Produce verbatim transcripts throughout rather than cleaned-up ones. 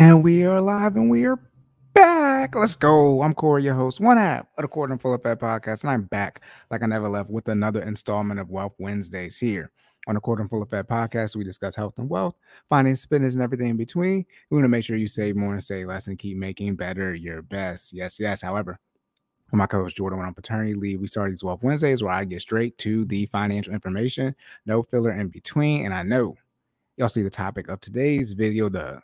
And we are live and we are back. Let's go. I'm Corey, your host, one half of the Cordon Full of Fed podcast. And I'm back like I never left with another installment of Wealth Wednesdays here on the Cordon Full of Fed podcast. We discuss health and wealth, finance, fitness, and everything in between. We want to make sure you save more and save less and keep making better your best. Yes, yes. However, my co-host Jordan went on paternity leave. We started these Wealth Wednesdays where I get straight to the financial information, no filler in between. And I know y'all see the topic of today's video. The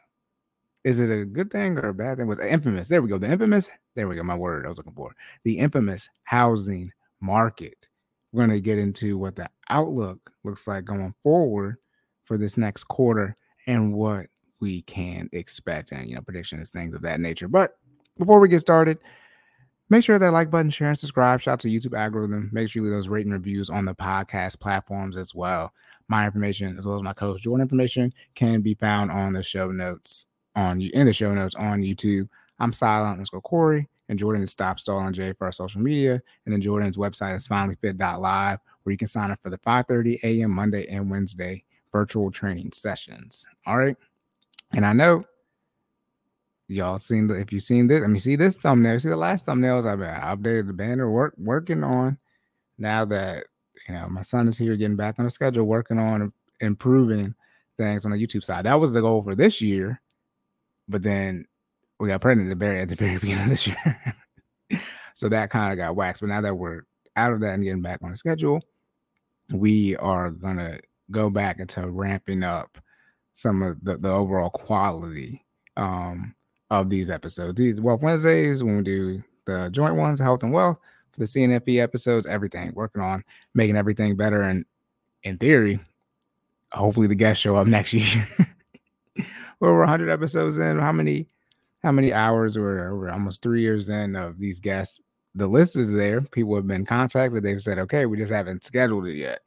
is it a good thing or a bad thing? Was infamous? There we go. The infamous. There we go. My word I was looking for. The infamous housing market. We're going to get into what the outlook looks like going forward for this next quarter and what we can expect, and you know, predictions, things of that nature. But before we get started, make sure that like button, share, and subscribe. Shout out to YouTube algorithm. Make sure you leave those rating reviews on the podcast platforms as well. My information, as well as my coach Jordan information, can be found on the show notes on you in the show notes on YouTube. I'm silent underscore Corey, and Jordan is Stop Stalling J for our social media. And then Jordan's website is finally fit dot live, where you can sign up for the five thirty a.m. Monday and Wednesday virtual training sessions. All right, and I know y'all seen the, if you've seen this, I mean, see this thumbnail, see the last thumbnails I've updated the banner, work, working on now that, you know, my son is here getting back on the schedule, working on improving things on the YouTube side. That was the goal for this year, but then we got pregnant at the very, at the very beginning of this year. So that kind of got waxed, but now that we're out of that and getting back on the schedule, we are going to go back into ramping up some of the, the overall quality, um, of these episodes. These Wealth Wednesdays, when we do the joint ones, health and wealth, for the C N F P episodes, everything, working on making everything better. And in theory, hopefully the guests show up next year. We're over one hundred episodes in. How many how many hours? We're, we're almost three years in of these guests. The list is there. People have been contacted. They've said, okay, we just haven't scheduled it yet.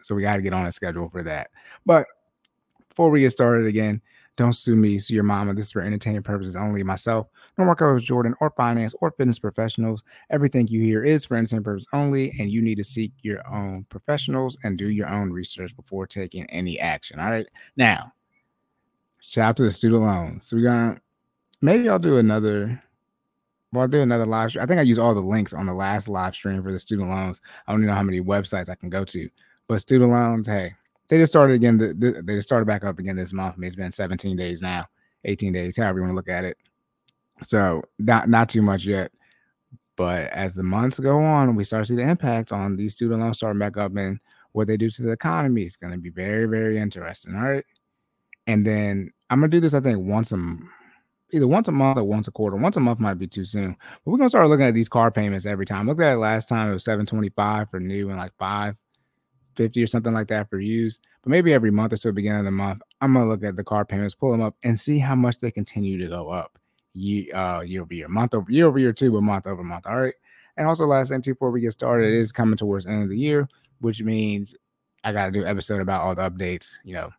So we got to get on a schedule for that. But before we get started again, don't sue me, sue your mama. This is for entertainment purposes only. Myself, no more coach Jordan, or finance or fitness professionals. Everything you hear is for entertainment purposes only, and you need to seek your own professionals and do your own research before taking any action. All right. Now, shout out to the student loans. So we're gonna maybe I'll do another. Well, I'll do another live stream. I think I used all the links on the last live stream for the student loans. I don't know how many websites I can go to, but student loans, hey. They just started again. They just started back up again this month. I mean, it's been seventeen days now, eighteen days, however you want to look at it. So not not too much yet. But as the months go on, we start to see the impact on these student loans starting back up and what they do to the economy. It's going to be very, very interesting. All right. And then I'm going to do this, I think, once a either once a month or once a quarter. Once a month might be too soon. But we're going to start looking at these car payments every time. Look at it last time. It was seven twenty-five for new and like five. fifty or something like that for use, but maybe every month or so, beginning of the month, I'm gonna look at the car payments, pull them up, and see how much they continue to go up year, uh, year over year, month over year over year too, but month over month. All right. And also, last thing too, before we get started, it is coming towards the end of the year, which means I gotta do an episode about all the updates, you know,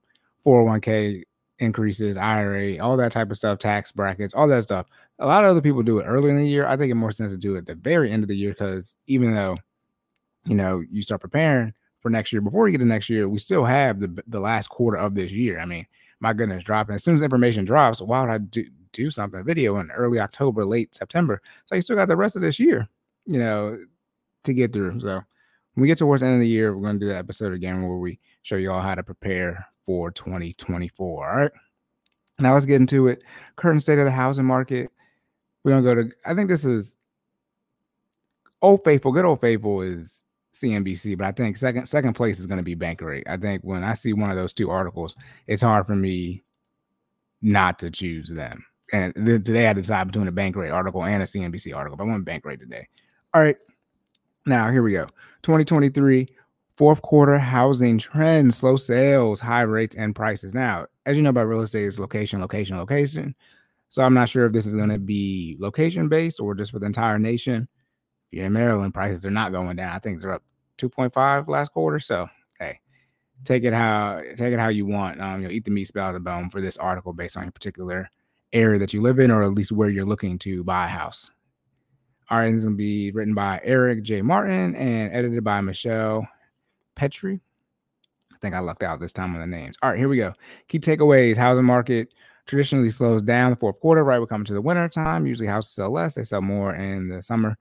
four oh one k increases, I R A, all that type of stuff, tax brackets, all that stuff. A lot of other people do it early in the year. I think it makes more sense to do it at the very end of the year because even though, you know, you start preparing for next year, before we get to next year, we still have the the last quarter of this year. I mean, my goodness, dropping. As soon as information drops, why would I do, do something, a video in early October, late September? So you still got the rest of this year, you know, to get through. So when we get towards the end of the year, we're going to do that episode again where we show you all how to prepare for twenty twenty-four. All right. Now let's get into it. Current state of the housing market. We're going to go to, I think this is Old Faithful. Good Old Faithful is C N B C, but I think second second place is going to be Bankrate. I think when I see one of those two articles, it's hard for me not to choose them. And th- today I decided between a Bankrate article and a C N B C article, but I went Bankrate today. All right, now here we go. twenty twenty-three fourth quarter housing trends: slow sales, high rates, and prices. Now, as you know about real estate, it's location, location, location. So I'm not sure if this is going to be location based or just for the entire nation. Yeah, Maryland prices are not going down. I think they're up two point five last quarter. So hey, take it how take it how you want. Um, you know, eat the meat, spit out the bone for this article based on your particular area that you live in, or at least where you're looking to buy a house. All right, this is gonna be written by Eric J. Martin and edited by Michelle Petrie. I think I lucked out this time on the names. All right, here we go. Key takeaways: housing market traditionally slows down the fourth quarter, right? We're coming to the winter time. Usually houses sell less. They sell more in the summer.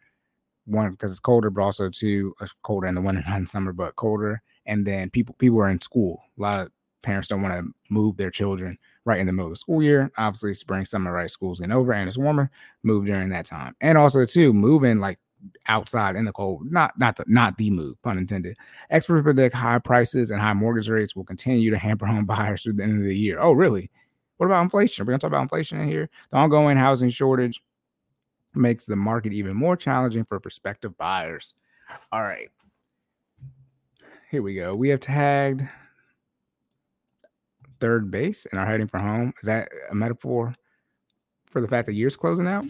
One, because it's colder, but also two, it's colder in the winter, not in summer, but colder. And then people people are in school. A lot of parents don't want to move their children right in the middle of the school year. Obviously, spring, summer, right? School's getting over and it's warmer. Move during that time. And also, too, moving like outside in the cold. Not not the not the move, pun intended. Experts predict high prices and high mortgage rates will continue to hamper home buyers through the end of the year. Oh, really? What about inflation? We're going to talk about inflation in here. The ongoing housing shortage makes the market even more challenging for prospective buyers. All right. Here we go. We have tagged third base and are heading for home. Is that a metaphor for the fact that year's closing out?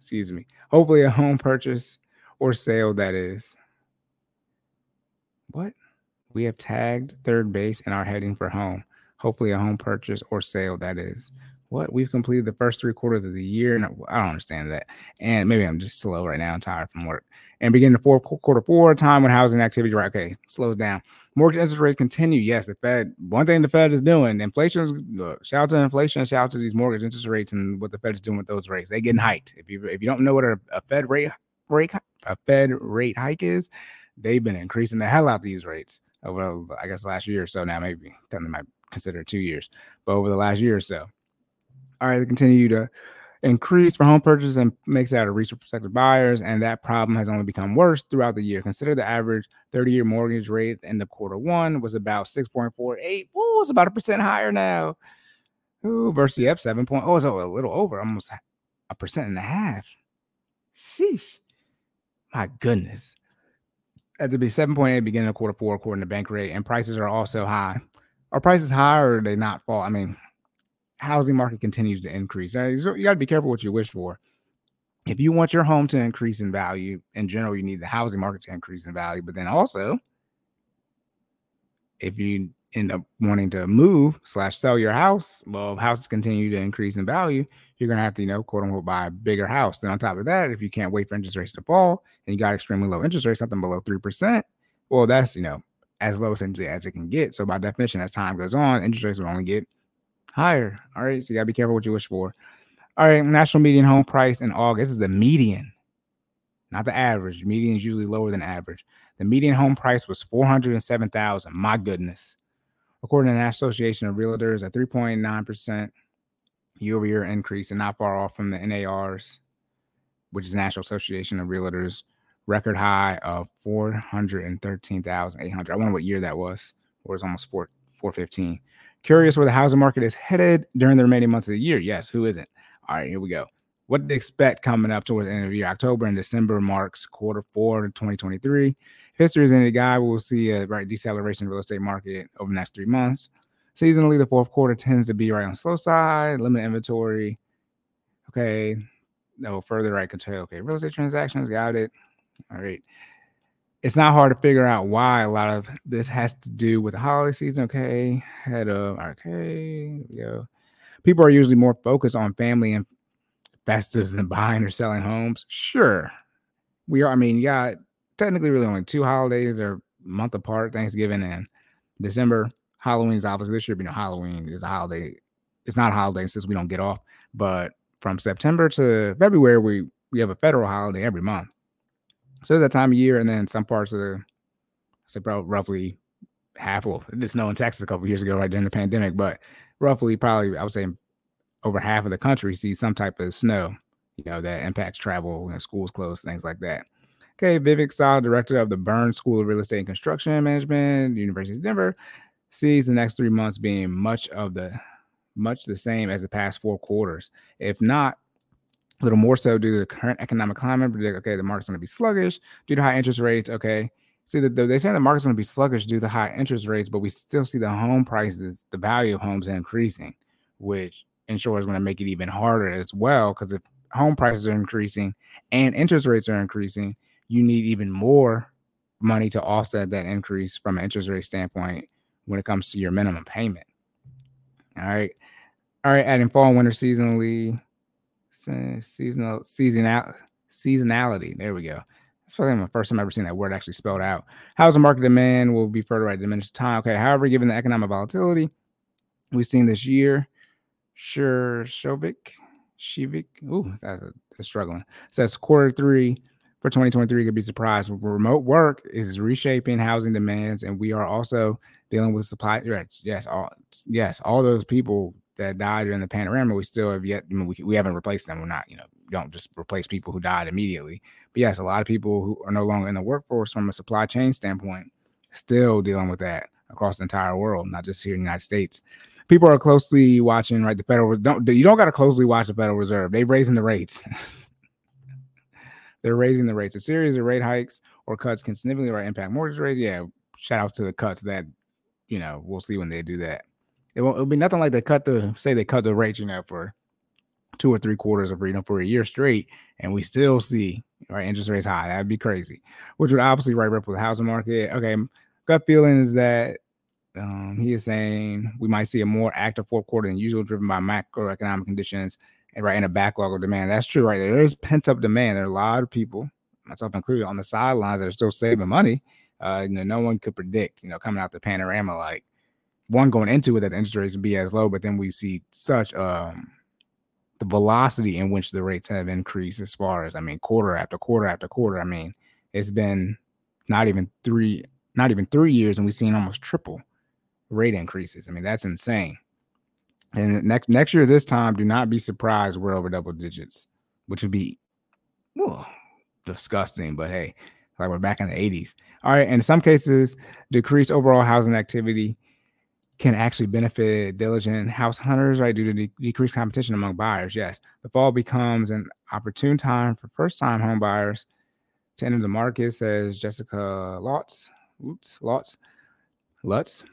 Excuse me. Hopefully a home purchase or sale that is. What? We have tagged third base and are heading for home. Hopefully a home purchase or sale that is. What? We've completed the first three quarters of the year. And I don't understand that. And maybe I'm just slow right now and tired from work. And begin the fourth quarter four time when housing activity, right? Okay, slows down. Mortgage interest rates continue. Yes, the Fed. One thing the Fed is doing, inflation. Look, shout out to inflation. Shout out to these mortgage interest rates and what the Fed is doing with those rates. They getting hiked. If you if you don't know what a, a Fed rate rate a Fed rate hike is, they've been increasing the hell out of these rates over, I guess, last year or so. Now maybe they might consider two years, but over the last year or so. All right, they continue to increase for home purchases and makes it out of reach for prospective buyers, and that problem has only become worse throughout the year. Consider the average thirty-year mortgage rate at the end of quarter one was about six point four eight. Ooh, it's about a percent higher now. Ooh, versus the up seven point. Oh, so a little over, almost a percent and a half. Sheesh. My goodness. At the seven point eight beginning of quarter four, according to Bankrate, and prices are also high. Are prices high or are they not fall? I mean, housing market continues to increase. So you got to be careful what you wish for. If you want your home to increase in value, in general, you need the housing market to increase in value. But then also, if you end up wanting to move slash sell your house, well, if houses continue to increase in value, you're going to have to, you know, quote unquote, buy a bigger house. Then on top of that, if you can't wait for interest rates to fall and you got extremely low interest rates, something below three percent, well, that's, you know, as low essentially as it can get. So by definition, as time goes on, interest rates will only get higher. All right. So you gotta be careful what you wish for. All right. National median home price in August. This is the median, not the average. Median is usually lower than average. The median home price was four hundred seven thousand dollars. My goodness. According to the National Association of Realtors, a three point nine percent year-over-year increase and not far off from the N A R's, which is the National Association of Realtors, record high of four hundred thirteen thousand eight hundred. I wonder what year that was, or it was almost four, four fifteen. Curious where the housing market is headed during the remaining months of the year. Yes, who isn't? All right, here we go. What to expect coming up towards the end of the year. October and December marks quarter four of twenty twenty-three. If history is any guide, we'll see a right deceleration in the real estate market over the next three months. Seasonally, the fourth quarter tends to be right on the slow side, limited inventory. Okay, no further right control. Okay, real estate transactions, got it. All right. It's not hard to figure out why a lot of this has to do with the holiday season. Okay, head of okay, yo, people are usually more focused on family and festives than buying or selling homes. Sure, we are. I mean, yeah, technically, really only two holidays are a month apart: Thanksgiving and December. Halloween is obviously this year. You know, Halloween is a holiday. It's not a holiday since we don't get off. But from September to February, we we have a federal holiday every month. So that time of year, and then some parts of the, so probably roughly half, well, it did snow in Texas a couple of years ago, right during the pandemic, but roughly probably, I would say over half of the country sees some type of snow, you know, that impacts travel, you know, schools closed, things like that. Okay, Vivek Saad, director of the Byrne School of Real Estate and Construction Management, University of Denver, sees the next three months being much of the, much the same as the past four quarters. If not, a little more so due to the current economic climate. Predict, okay, the market's going to be sluggish due to high interest rates. Okay, see that they say the market's going to be sluggish due to high interest rates, but we still see the home prices, the value of homes increasing, which insurers going to make it even harder as well. Because if home prices are increasing and interest rates are increasing, you need even more money to offset that increase from an interest rate standpoint when it comes to your minimum payment. All right, all right. Adding fall and winter seasonally. Seasonal seasonal seasonality. There we go. That's probably my first time I've ever seen that word actually spelled out. Housing market demand will be further right diminished time. Okay. However, given the economic volatility we've seen this year, Sure, Shobik, Shibik. Ooh, that's a, that's struggling. Says quarter three for twenty twenty-three could be surprised. Remote work is reshaping housing demands, and we are also dealing with supply. Yes, all yes, all those people that died during the pandemic, we still have yet. I mean, we we haven't replaced them. We're not, you know, don't just replace people who died immediately. But yes, a lot of people who are no longer in the workforce from a supply chain standpoint, still dealing with that across the entire world, not just here in the United States. People are closely watching, right? The Federal don't you don't got to closely watch the Federal Reserve. They're raising the rates. They're raising the rates. A series of rate hikes or cuts can significantly impact mortgage rates. Yeah, shout out to the cuts that, you know, we'll see when they do that. It won't. It'll be nothing like they cut the say they cut the rates, you know, for two or three quarters of, you know, for a year straight, and we still see right interest rates high. That'd be crazy, which would obviously right ripple the housing market. Okay, gut feeling is that. Um, he is saying we might see a more active fourth quarter than usual, driven by macroeconomic conditions and right in a backlog of demand. That's true, right? There is pent up demand. There are a lot of people, myself included, on the sidelines that are still saving money. Uh, you know, no one could predict, you know, coming out the panorama, like one going into it that the interest rates would be as low, but then we see such um the velocity in which the rates have increased as far as I mean, quarter after quarter after quarter. I mean, it's been not even three, not even three years, and we've seen almost triple rate increases. I mean, that's insane. And next next year, this time, do not be surprised we're over double digits, which would be whoa, disgusting. But hey, like we're back in the eighties. All right. And in some cases, decreased overall housing activity can actually benefit diligent house hunters, right? Due to de- decreased competition among buyers. Yes. The fall becomes an opportune time for first time home buyers to enter the market, says Jessica Lautz. Oops, Lautz. Lutz,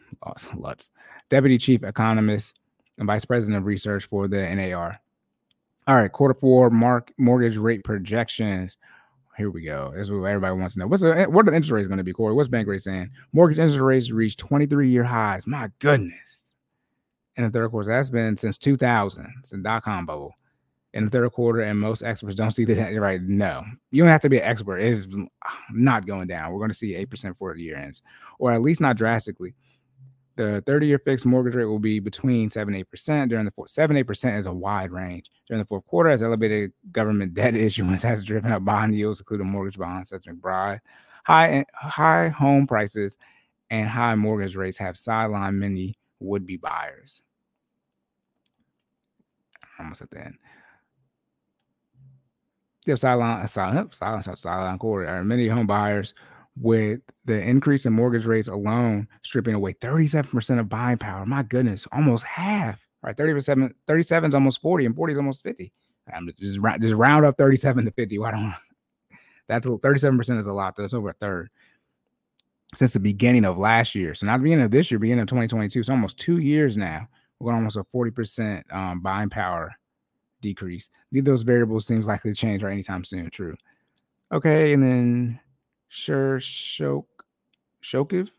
Lutz, Deputy Chief Economist and Vice President of Research for the N A R. All right, quarter four mark mortgage rate projections. Here we go. This is what everybody wants to know. What's the, what are the interest rates going to be, Corey? What's Bankrate saying? Mortgage interest rates reached twenty-three-year highs. My goodness. In the third quarter, that's been since two thousand, since dot-com bubble. In the third quarter, and most experts don't see that, right? No, you don't have to be an expert. It's not going down. We're going to see eight percent for the year ends, or at least not drastically. The thirty-year fixed mortgage rate will be between seven and eight percent during the fourth. seven to eight percent is a wide range. During the fourth quarter, as elevated government debt issuance has driven up bond yields, including mortgage bonds, such as McBride. High, high home prices and high mortgage rates have sidelined many would-be buyers. Almost at the end. They're sideline, sideline, sideline, sideline quarter. Are many home buyers with the increase in mortgage rates alone stripping away thirty-seven percent of buying power. My goodness, almost half. Right, thirty-seven, thirty-seven is almost forty, and forty is almost fifty. I'm just round, just round up thirty-seven to fifty. Why don't? That's thirty-seven percent is a lot. That's over a third since the beginning of last year. So not the beginning of this year, beginning of twenty twenty-two. So almost two years now. We're going almost a forty percent um, buying power decrease. Neither of those variables seems likely to change right anytime soon. True. Okay, and then sure Shok Shokiv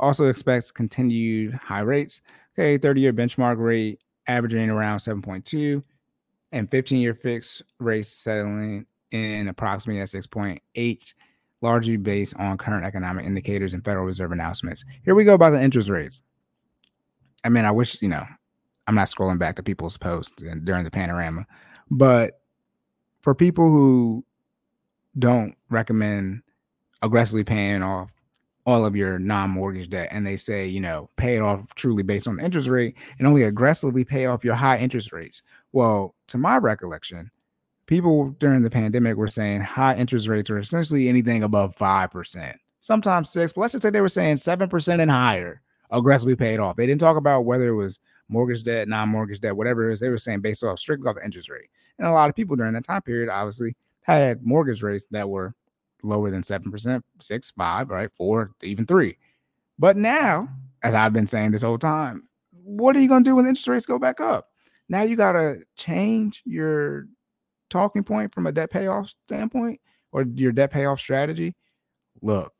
also expects continued high rates. Okay, thirty-year benchmark rate averaging around seven point two, and fifteen-year fixed rates settling in approximately at six point eight, largely based on current economic indicators and Federal Reserve announcements. Here we go about the interest rates. I mean, I wish, you know, I'm not scrolling back to people's posts and during the panorama, but for people who don't recommend aggressively paying off all of your non-mortgage debt, and they say, you know, pay it off truly based on the interest rate and only aggressively pay off your high interest rates. Well, to my recollection, people during the pandemic were saying high interest rates are essentially anything above five percent, sometimes six, but let's just say they were saying seven percent and higher aggressively paid off. They didn't talk about whether it was mortgage debt, non-mortgage debt, whatever it is, they were saying based off strictly off the interest rate. And a lot of people during that time period, obviously, had mortgage rates that were lower than seven percent, six, five, right, four, even three. But now, as I've been saying this whole time, what are you going to do when interest rates go back up? Now you got to change your talking point from a debt payoff standpoint or your debt payoff strategy. Look,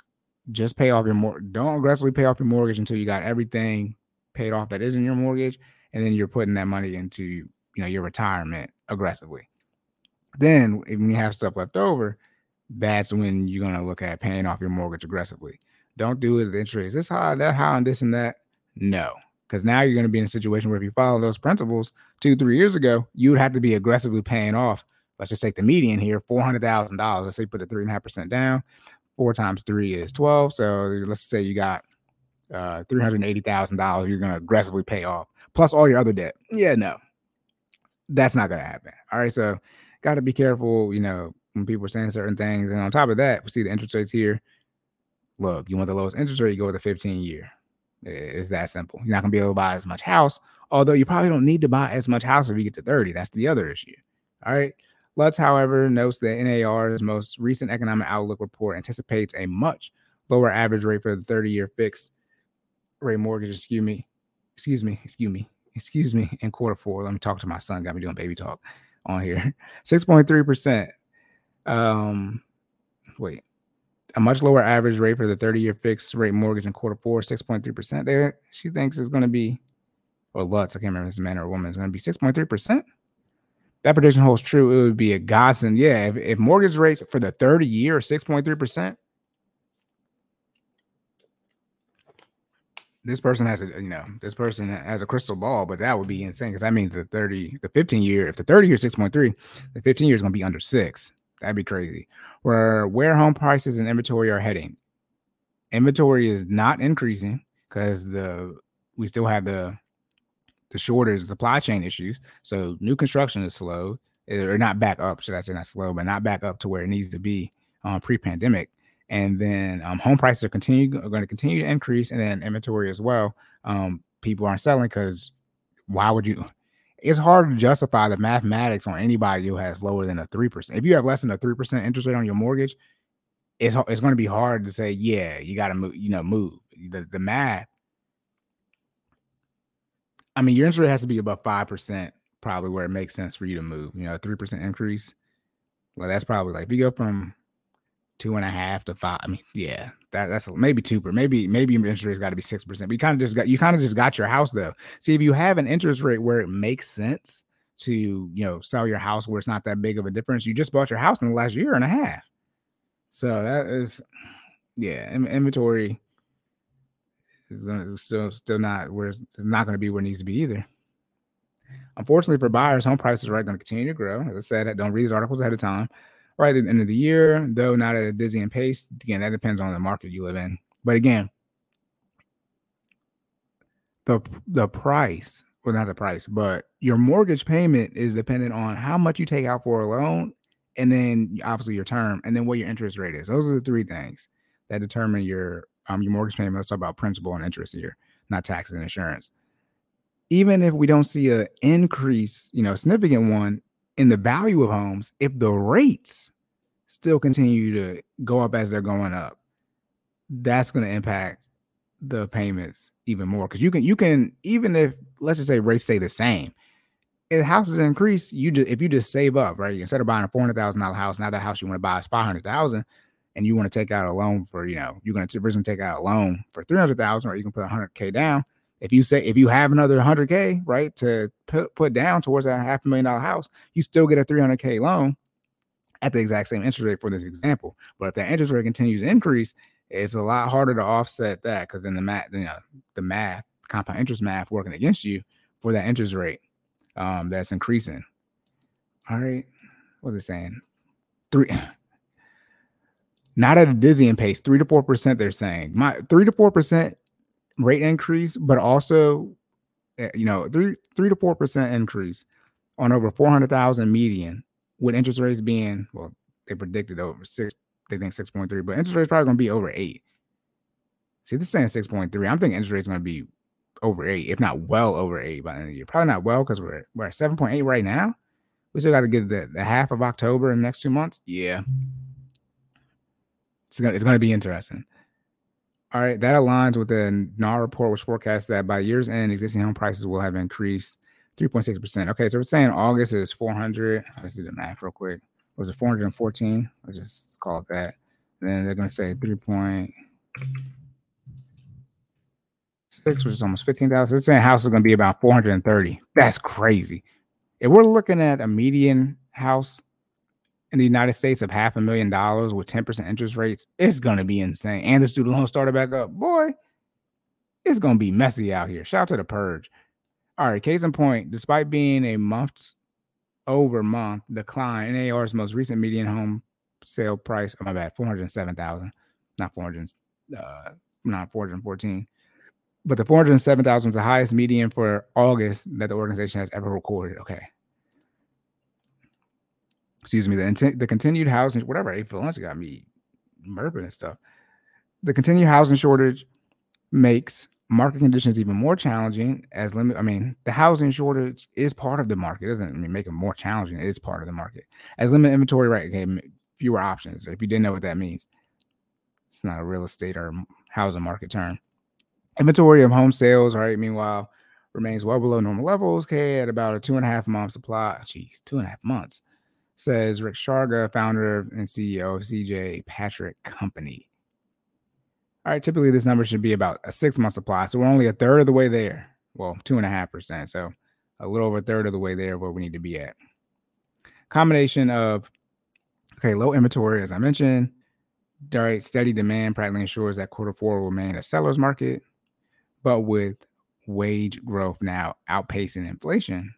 just pay off your mortgage. Don't aggressively pay off your mortgage until you got everything paid off that isn't your mortgage, and then you're putting that money into, you know, your retirement aggressively. Then when you have stuff left over, that's when you're going to look at paying off your mortgage aggressively. Don't do it at the interest rates this high, that high, and this and that. No, Because now you're going to be in a situation where if you follow those principles two, three years ago, you would have to be aggressively paying off. Let's just take the median here, four hundred thousand dollars. Let's say put a three and a half percent down. Four times three is twelve. So let's say you got uh, three hundred eighty thousand dollars you're going to aggressively pay off, plus all your other debt. Yeah, no, that's not going to happen. All right. So got to be careful, you know, when people are saying certain things. And on top of that, we see the interest rates here. Look, you want the lowest interest rate, you go with a fifteen year. It's that simple. You're not going to be able to buy as much house, although you probably don't need to buy as much house if you get to thirty. That's the other issue. All right. Lutz, however, notes that N A R's most recent economic outlook report anticipates a much lower average rate for the thirty-year fixed rate mortgage. Excuse me, excuse me, excuse me, excuse me. In quarter four, let me talk to my son. Got me doing baby talk on here. six point three percent. Um, wait. A much lower average rate for the thirty-year fixed rate mortgage in quarter four, six point three percent. There, she thinks it's going to be, or Lutz, I can't remember if it's a man or a woman, it's going to be six point three percent. That prediction holds true. It would be a godsend. Yeah, if, if mortgage rates for the thirty-year are six point three percent, this person has a, you know, this person has a crystal ball, but that would be insane because that means the thirty, the fifteen-year, if the thirty-year is six point three, the fifteen-year is going to be under six. That'd be crazy. Where where home prices and inventory are heading. Inventory is not increasing because the we still have the the shortage, supply chain issues. So new construction is slow, or not back up. Should I say not slow, but not back up to where it needs to be um, pre-pandemic. And then um, home prices are continue are going to continue to increase, and then inventory as well. Um, people aren't selling because why would you? It's hard to justify the mathematics on anybody who has lower than a three percent. If you have less than a three percent interest rate on your mortgage, it's it's going to be hard to say, yeah, you got to move, you know, move. The, the math, I mean, your interest rate has to be above five percent probably where it makes sense for you to move. You know, a three percent increase, well, that's probably like, if you go from two and a half to five, I mean, yeah, that, that's maybe two, but maybe, maybe your interest rate's got to be six percent, but you kind of just got, you kind of just got your house though. See, if you have an interest rate where it makes sense to, you know, sell your house where it's not that big of a difference, you just bought your house in the last year and a half. So that is, yeah, inventory is gonna, still, still not where it's, it's not going to be where it needs to be either. Unfortunately for buyers, home prices are going to continue to grow. As I said, don't read these articles ahead of time. Right at the end of the year, though not at a dizzying pace. Again, that depends on the market you live in. But again, the the price, well, not the price, but your mortgage payment is dependent on how much you take out for a loan, and then obviously your term, and then what your interest rate is. Those are the three things that determine your um your mortgage payment. Let's talk about principal and interest here, not taxes and insurance. Even if we don't see an increase, you know, significant one in the value of homes, if the rates still continue to go up as they're going up, that's going to impact the payments even more. Because you can, you can, even if, let's just say rates stay the same, if houses increase, you just, if you just save up, right? Instead of buying a four hundred thousand dollars house, now that house you want to buy is five hundred thousand dollars, and you want to take out a loan for, you know, you're going to originally take out a loan for three hundred thousand dollars, or you can put one hundred thousand dollars down. If you say, if you have another one hundred thousand, right, to put, put down towards that half a million dollar house, you still get a three hundred thousand loan at the exact same interest rate for this example. But if that interest rate continues to increase, it's a lot harder to offset that, because then the math, you know, the math, compound interest math working against you for that interest rate um, that's increasing. All right. What is it saying? Three. Not at a dizzying pace, three to four percent. They're saying my three to four percent. Rate increase, but also, you know, three three to four percent increase on over four hundred thousand median, with interest rates being, well, they predicted over six. They think six point three, but interest rates probably going to be over eight. See, this is saying six point three. I'm thinking interest rates going to be over eight, if not well over eight by the end of the year. Probably not well, because we're at, we're at seven point eight right now. We still got to get the, the half of October in the next two months. Yeah, it's gonna, it's going to be interesting. All right, that aligns with the N A R report, which forecasts that by year's end, existing home prices will have increased three point six percent. Okay, so we're saying August is four hundred. Let's do the math real quick. Was it four hundred fourteen? Let's just call it that. And then they're going to say three point six, which is almost fifteen thousand. So they're saying house is going to be about four hundred thirty. That's crazy. If we're looking at a median house in the United States of half a million dollars with ten percent interest rates, it's going to be insane. And the student loan started back up. Boy, it's going to be messy out here. Shout out to the purge. All right, case in point, despite being a month's over month decline, N A R's most recent median home sale price, oh my bad, four hundred seven thousand, not four hundred, uh, not four hundred fourteen. But the four hundred seven thousand was the highest median for August that the organization has ever recorded. Okay. Excuse me. The intent, the continued housing, whatever, April lunch got me murping and stuff. The continued housing shortage makes market conditions even more challenging as limit. I mean, the housing shortage is part of the market. It doesn't I mean make it more challenging. It is part of the market. As limited inventory, right? Okay, fewer options. If you didn't know what that means, it's not a real estate or housing market term. Inventory of home sales, right, meanwhile, remains well below normal levels. Okay, at about a two and a half month supply. Jeez, two and a half months, says Rick Sharga, founder and C E O of C J Patrick Company. All right, typically this number should be about a six month supply. So we're only a third of the way there. Well, two and a half percent. So a little over a third of the way there where we need to be at. Combination of, okay, low inventory, as I mentioned. All right, steady demand practically ensures that quarter four will remain a seller's market. But with wage growth now outpacing inflation,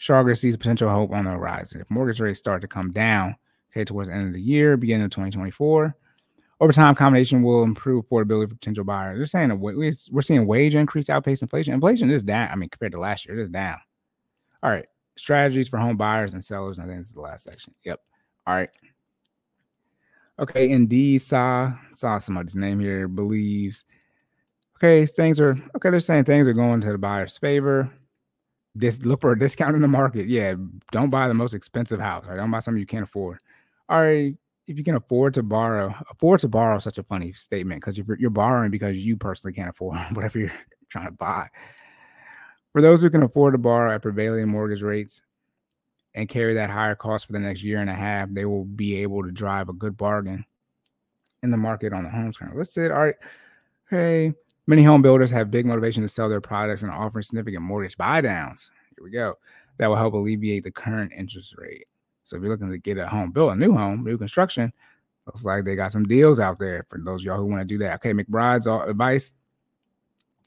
Sharga sees potential hope on the horizon. If mortgage rates start to come down, okay, towards the end of the year, beginning of twenty twenty-four, over time, combination will improve affordability for potential buyers. They're saying we're seeing wage increase outpace inflation. Inflation is down. I mean, compared to last year, it is down. All right, strategies for home buyers and sellers. I think this is the last section. Yep. All right. Okay, Indeed, saw saw somebody's name here. Believes. Okay, things are okay. They're saying things are going to the buyer's favor. Just look for a discount in the market. Yeah, don't buy the most expensive house. Right? Don't buy something you can't afford. All right, if you can afford to borrow, afford to borrow. Is such a funny statement because you're you're borrowing because you personally can't afford whatever you're trying to buy. For those who can afford to borrow at prevailing mortgage rates and carry that higher cost for the next year and a half, they will be able to drive a good bargain in the market on the homes currently listed. All right, okay. Many home builders have big motivation to sell their products and offer significant mortgage buy downs. Here we go. That will help alleviate the current interest rate. So if you're looking to get a home built, a new home, new construction, looks like they got some deals out there for those of y'all who want to do that. Okay, McBride's advice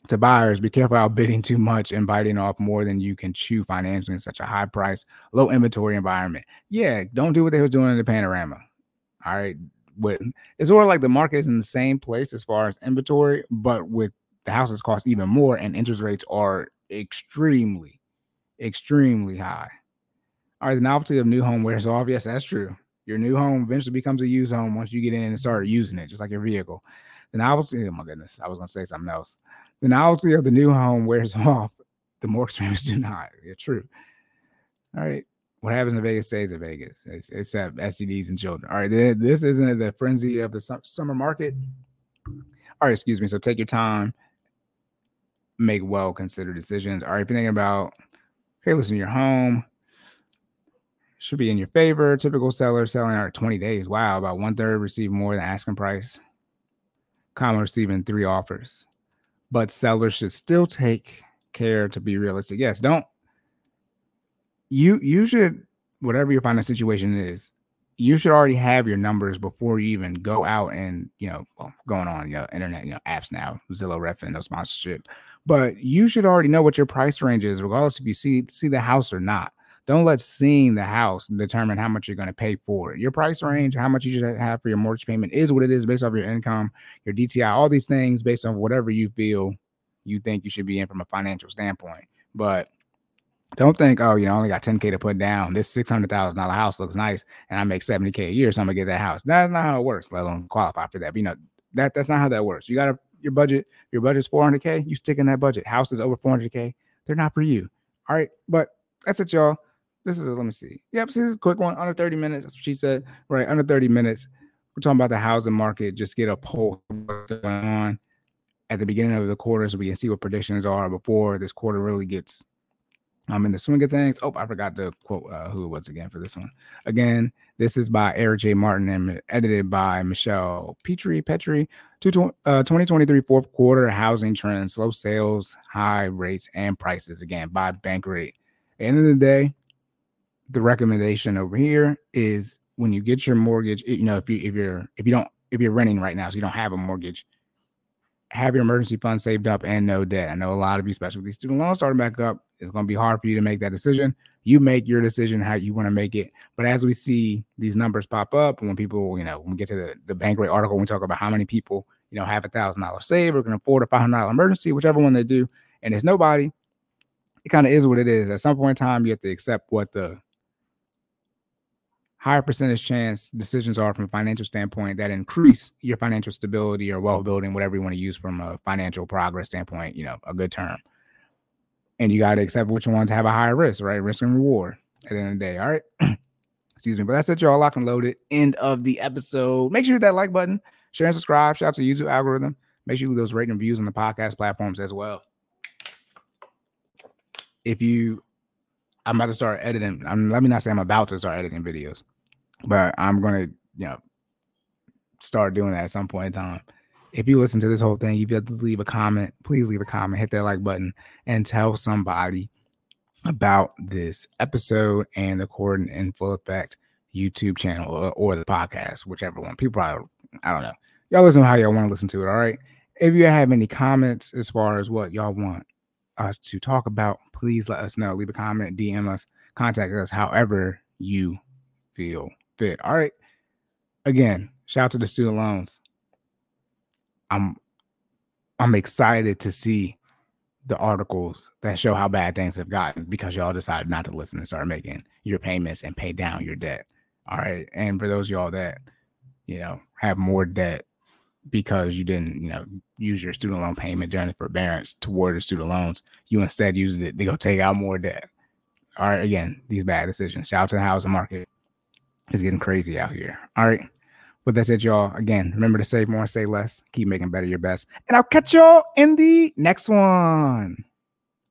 to buyers, be careful about bidding too much and biting off more than you can chew financially in such a high price, low inventory environment. Yeah, don't do what they were doing in the panorama. All right. With, it's sort of like the market is in the same place as far as inventory, but with the houses cost even more and interest rates are extremely, extremely high. All right, the novelty of new home wears off. Yes, that's true. Your new home eventually becomes a used home once you get in and start using it, just like your vehicle. The novelty, oh my goodness, I was going to say something else. The novelty of the new home wears off. The more experienced do not. It's true. All right. What happens in Vegas stays in Vegas, except S T Ds and children. All right, this isn't the frenzy of the summer market. All right, excuse me. So take your time, make well-considered decisions. All right, if you're thinking about, okay, listen, your home should be in your favor. Typical seller selling out twenty days. Wow, about one third receive more than asking price. Common receiving three offers, but sellers should still take care to be realistic. Yes, don't. You you should, whatever your financial situation is, you should already have your numbers before you even go out and, you know, well, going on, you know, internet, you know, apps now, Zillow, Redfin, no sponsorship. But you should already know what your price range is, regardless if you see see the house or not. Don't let seeing the house determine how much you're going to pay for it. Your price range, how much you should have for your mortgage payment is what it is based off your income, your D T I, all these things based on whatever you feel you think you should be in from a financial standpoint. But don't think, oh, you know, I only got ten K to put down. This six hundred thousand dollars house looks nice, and I make seventy K a year, so I'm going to get that house. That's not how it works, let alone qualify for that. But, you know, that that's not how that works. You got to, your budget, your budget's four hundred K, you stick in that budget. Houses over four hundred K, they're not for you. All right, but that's it, y'all. This is, a, let me see. Yep, see, this is a quick one, under thirty minutes. That's what she said, right, under thirty minutes. We're talking about the housing market. Just get a poll going on at the beginning of the quarter so we can see what predictions are before this quarter really gets I'm um, in the swing of things. Oh, I forgot to quote uh, who it was again for this one. Again, this is by Eric J. Martin and edited by Michelle Petrie. Petrie, uh, twenty twenty-three fourth quarter housing trends, slow sales, high rates, and prices. Again, by Bankrate. At the end of the day, the recommendation over here is when you get your mortgage. You know, if you if you're if you don't if you're renting right now, so you don't have a mortgage, have your emergency fund saved up and no debt. I know a lot of you, especially with these student loans starting back up, it's going to be hard for you to make that decision. You make your decision how you want to make it. But as we see these numbers pop up, and when people, you know, when we get to the, the Bankrate article, when we talk about how many people, you know, have a thousand dollars saved or can afford a five hundred dollars emergency, whichever one they do, and it's nobody, it kind of is what it is. At some point in time, you have to accept what the higher percentage chance decisions are from a financial standpoint that increase your financial stability or wealth building, whatever you want to use from a financial progress standpoint, you know, a good term. And you got to accept which ones have a higher risk, right? Risk and reward at the end of the day. All right. Excuse me. But that's it, y'all. Lock and loaded. End of the episode. Make sure you hit that like button, share and subscribe. Shout out to YouTube algorithm. Make sure you leave those rating and reviews on the podcast platforms as well. If you, I'm about to start editing. I'm, let me not say I'm about to start editing videos, but I'm going to, you know, start doing that at some point in time. If you listen to this whole thing, if you have to leave a comment, please leave a comment, hit that like button, and tell somebody about this episode and the Cordon in Full Effect YouTube channel or, or the podcast, whichever one. People probably, I don't know. Y'all listen to how y'all want to listen to it, all right? If you have any comments as far as what y'all want us to talk about, please let us know. Leave a comment, D M us, contact us, however you feel fit, all right? Again, shout out to the student loans. I'm I'm excited to see the articles that show how bad things have gotten because y'all decided not to listen and start making your payments and pay down your debt. All right. And for those of y'all that, you know, have more debt because you didn't, you know, use your student loan payment during the forbearance toward the student loans, you instead used it to go take out more debt. All right. Again, these bad decisions. Shout out to the housing market. It's getting crazy out here. All right. But that's it, y'all. Again, remember to save more, say less, keep making better your best. And I'll catch y'all in the next one.